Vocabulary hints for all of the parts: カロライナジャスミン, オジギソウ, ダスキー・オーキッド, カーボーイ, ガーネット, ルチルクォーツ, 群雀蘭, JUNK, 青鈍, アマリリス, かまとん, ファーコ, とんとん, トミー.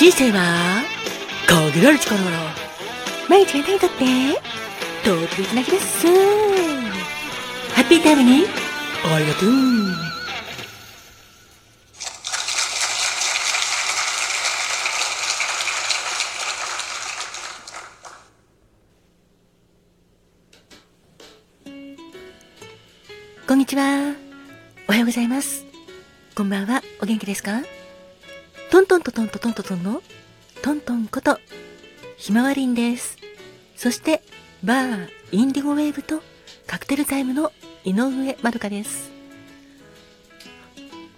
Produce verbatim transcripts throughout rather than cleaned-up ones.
人生は限られる力なら毎日がないんだって特別な日です。ハッピータイムにありがとう。こんにちは。おはようございます。こんばんは。お元気ですか？トントントントントントントンのトントンことひまわりんです。そしてバーインディゴウェーブとカクテルタイムの井上まどかです。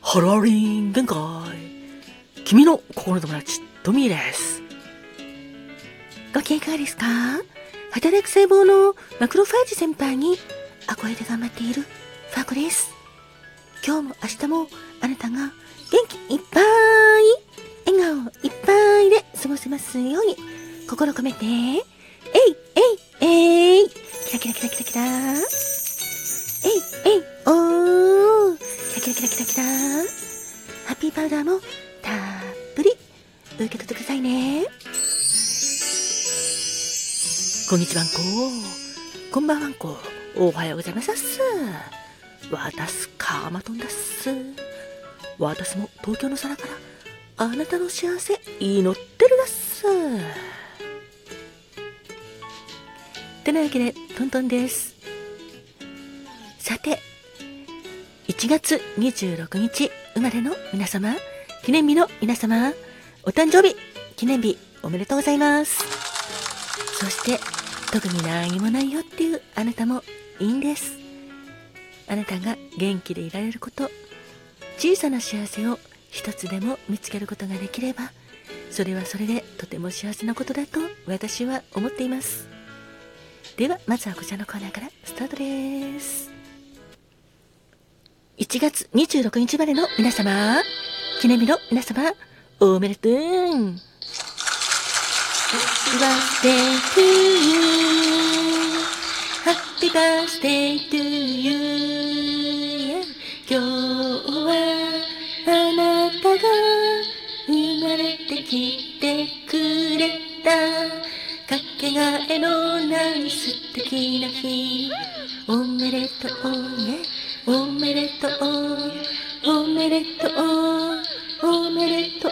ハローリン限界。君の心の友達トミーです。ご機嫌いかがですか？働く細胞のマクロファージ先輩に憧れて頑張っている。ファーコです。今日も明日もあなたが元気いっぱい、笑顔いっぱいで過ごせますように心込めて、えいえいえい、キラキラキラキラキラ、えいえいおー、キラキラキラキラキラ、ハッピーパウダーもたっぷり受け取ってくださいね。こんにちはんこ、こんばんはんこ、おはようございますっす。わたすかまとんだっす。わたすも東京の空からあなたの幸せ祈ってるだっす。てなわけでトントンです。さていちがつにじゅうろくにち生まれの皆様、記念日の皆様、お誕生日記念日おめでとうございます。そして特に何もないよっていうあなたもいいんです。あなたが元気でいられること、小さな幸せを一つでも見つけることができれば、それはそれでとても幸せなことだと私は思っています。ではまずはこちらのコーナーからスタートです。いちがつにじゅうろくにちまでの皆様、記念日の皆様、おめでとう。Happy birthday to you.Happy birthday to you.今日はあなたが生まれてきてくれた、かけがえのない素敵な日、おめでとうね、おめでとう、おめでとう、おめでとう、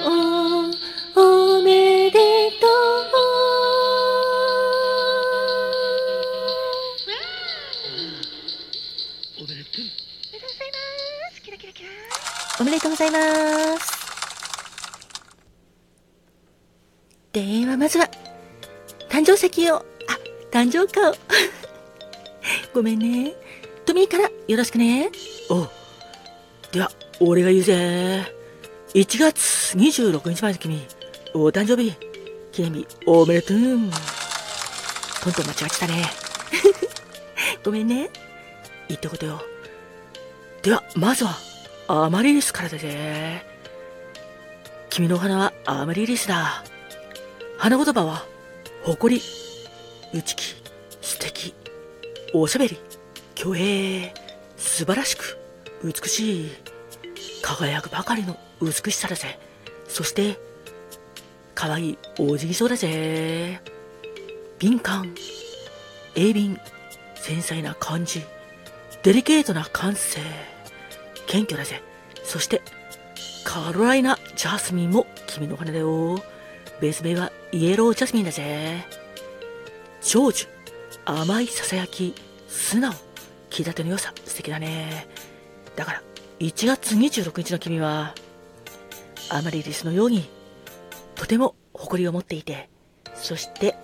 おめでとう、おめでとう、おめでとうございます。ではまずは誕生石を、あ、誕生花をごめんね、トミーからよろしくね。おう、では俺が言うぜ。いちがつにじゅうろくにちまで君、お誕生日記念日おめでとう。トントン間違えたねごめんね、言ったことよ。ではまずはアマリリスからだぜ。君の花はアマリリスだ。花言葉は誇り、内気、素敵、おしゃべり、虚栄、素晴らしく、美しい、輝くばかりの美しさだぜ。そして可愛いお辞儀そうだぜ。敏感、鋭敏、繊細な感じ、デリケートな感性、謙虚だぜ。そしてカロライナ・ジャスミンも君の花だよ。ベース名はイエロー・ジャスミンだぜ。長寿、甘いささやき、素直、気立ての良さ、素敵だね。だからいちがつにじゅうろくにちの君はアマリリスのようにとても誇りを持っていて、そして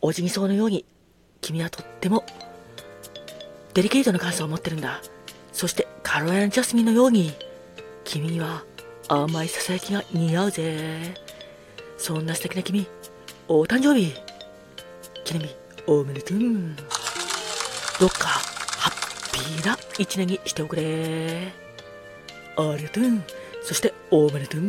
お辞儀草のように君はとってもデリケートな感想を持ってるんだ。そしてカロライナ・ジャスミンのように君には甘いささやきが似合うぜ。そんな素敵な君、お誕生日記念日おめでとう。どっかハッピーな一年にしておくれ。ありがとう。そしておめでとう。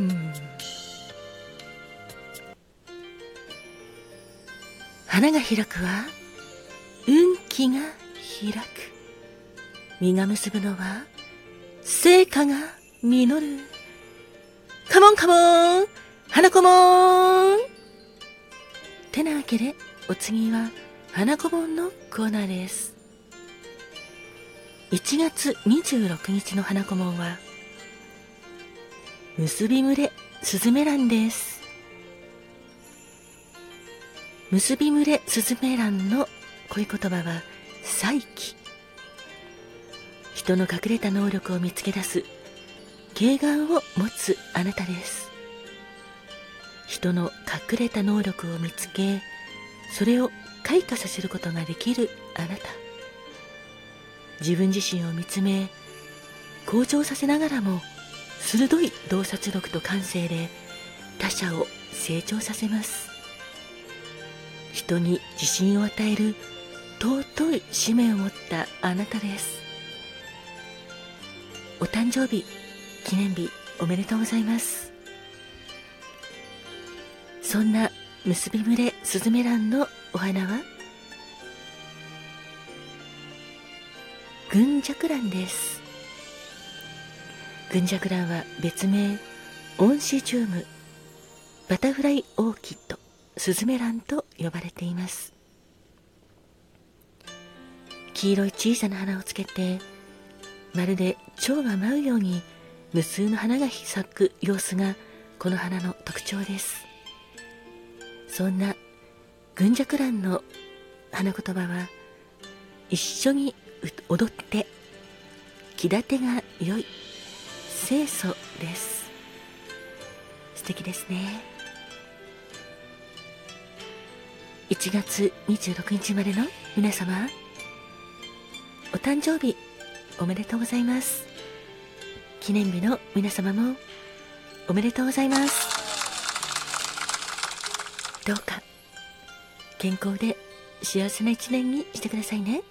花が開くは運気が開く、実が結ぶのは成果が実る。カモンカモン、花子もーん。てなわけでお次は花子本のコーナーです。いちがつにじゅうろくにちの花子本は結び群れスズメ欄です。結び群れスズメ欄の恋言葉は才気。人の隠れた能力を見つけ出す慧眼を持つあなたです。人の隠れた能力を見つけ、それを開花させることができるあなた。自分自身を見つめ、向上させながらも鋭い洞察力と感性で他者を成長させます。人に自信を与える尊い使命を持ったあなたです。お誕生日、記念日おめでとうございます。そんな結び群れスズメ蘭のお花は群雀蘭です。群雀蘭は別名オンシジューム、バタフライオーキッド、スズメ蘭と呼ばれています。黄色い小さな花をつけて、まるで蝶が舞うように無数の花が咲く様子がこの花の特徴です。そんな群雀蘭の花言葉は、一緒に踊って気立てが良い清楚です。素敵ですね。いちがつにじゅうろくにちまでの皆様、お誕生日おめでとうございます。記念日の皆様もおめでとうございます。どうか健康で幸せな一年にしてくださいね。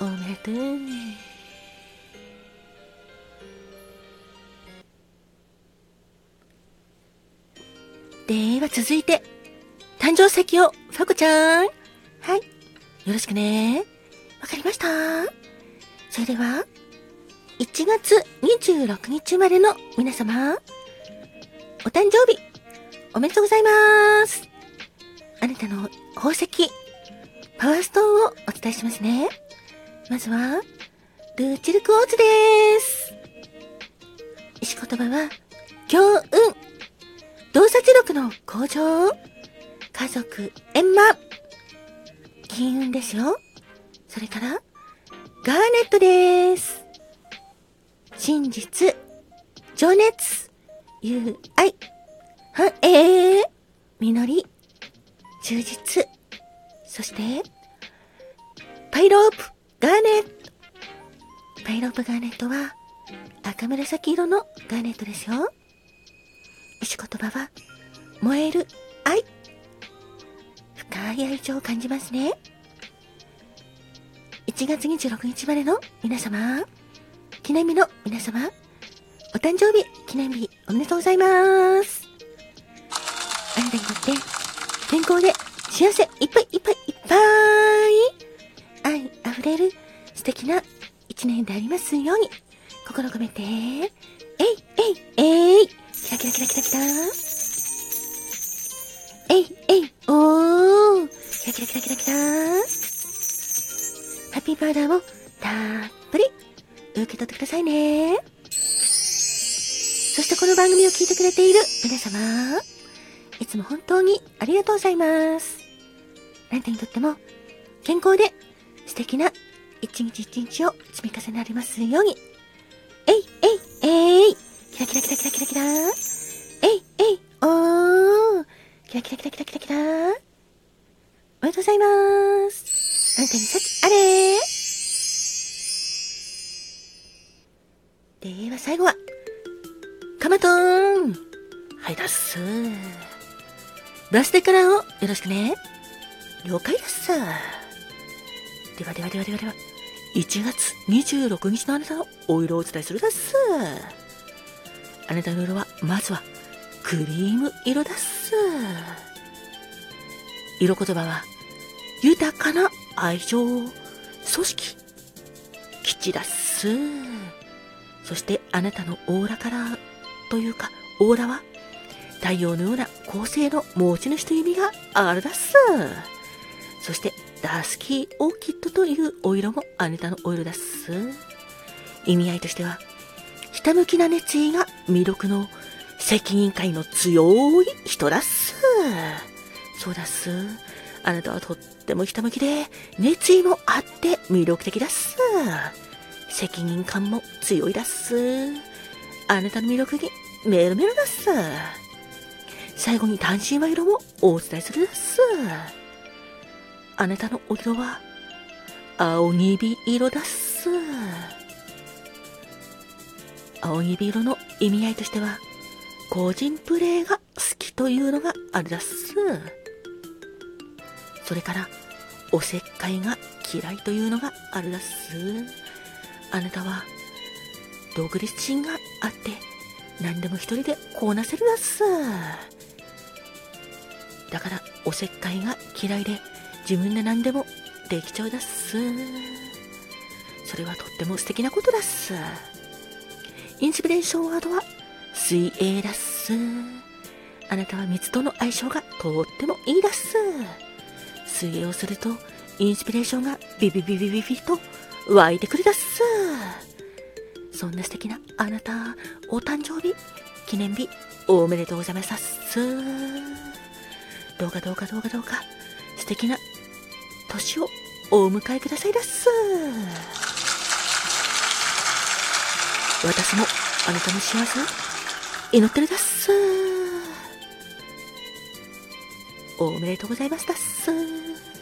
おめでとうね。では続いて、誕生石をファコちゃん、はいよろしくね。わかりました。それでは、いちがつにじゅうろくにちまでの皆様、お誕生日おめでとうございます。あなたの宝石パワーストーンをお伝えしますね。まずはルチルクオーツです。石言葉は強運、洞察力の向上、家族円満、金運ですよ。それからガーネットです。真実、情熱、友愛、繁栄、実り、充実、そしてパイロープガーネット。パイロープガーネットは赤紫色のガーネットですよ。石言葉は燃える愛、深い愛情を感じますね。いちがつにじゅうろくにちまでの皆様、記念日の皆様、お誕生日記念日おめでとうございます。あなたにとって健康で幸せいっぱいいっぱいいっぱい愛あふれる素敵な一年でありますように、心を込めてえいえいえい、キラキラキラキラキラ、えいえいおー、キラキラキラキラキラ、ハッピーパウダーをたっぷり受け取ってくださいね。そしてこの番組を聞いてくれている皆様、いつも本当にありがとうございます。あなたにとっても健康で素敵な一日一日を積み重ねられますように。えいえいえい、キラキラキラキラキラキラ、えいえいおー、キラキラキラキラキラキラ、おめでとうございます。あなたに幸あれ。では最後はカマトーン、はいだっすー、バスデカラーをよろしくね。了解だっす。ではではではではでは、いちがつにじゅうろくにちのあなたのお色をお伝えするだっす。あなたの色はまずはクリーム色だっす。色言葉は豊かな愛情、組織、基地だっす。そしてあなたのオーラカラーというかオーラは太陽のような恒星の持ち主という意味があるだっす。そしてダスキーオーキッドというお色もあなたのお色だっす。意味合いとしてはひたむきな熱意が魅力の責任感の強い人だっす。そうだっす。あなたはとってもひたむきで熱意もあって魅力的だっす。責任感も強いだっす。あなたの魅力にメロメロだっす。最後に単身は色もお伝えするだっす。あなたのお色は青鈍色だっす。青鈍色の意味合いとしては個人プレーが好きというのがあるだっす。それからおせっかいが嫌いというのがあるだっす。あなたは独立心があって何でも一人でこなせるだっす。だからおせっかいが嫌いで自分で何でもできちゃうだっす。それはとっても素敵なことだっす。インスピレーションワードは水泳だっす。あなたは水との相性がとってもいいだっす。水泳をするとインスピレーションがビビビビビビと湧いてくるだっす。そんな素敵なあなた、お誕生日、記念日、おめでとうございますだっす。どうかどうかどうかどうか、素敵な年をお迎えくださいだっす。私もあなたの幸せを祈ってるだっす。おめでとうございますだっす。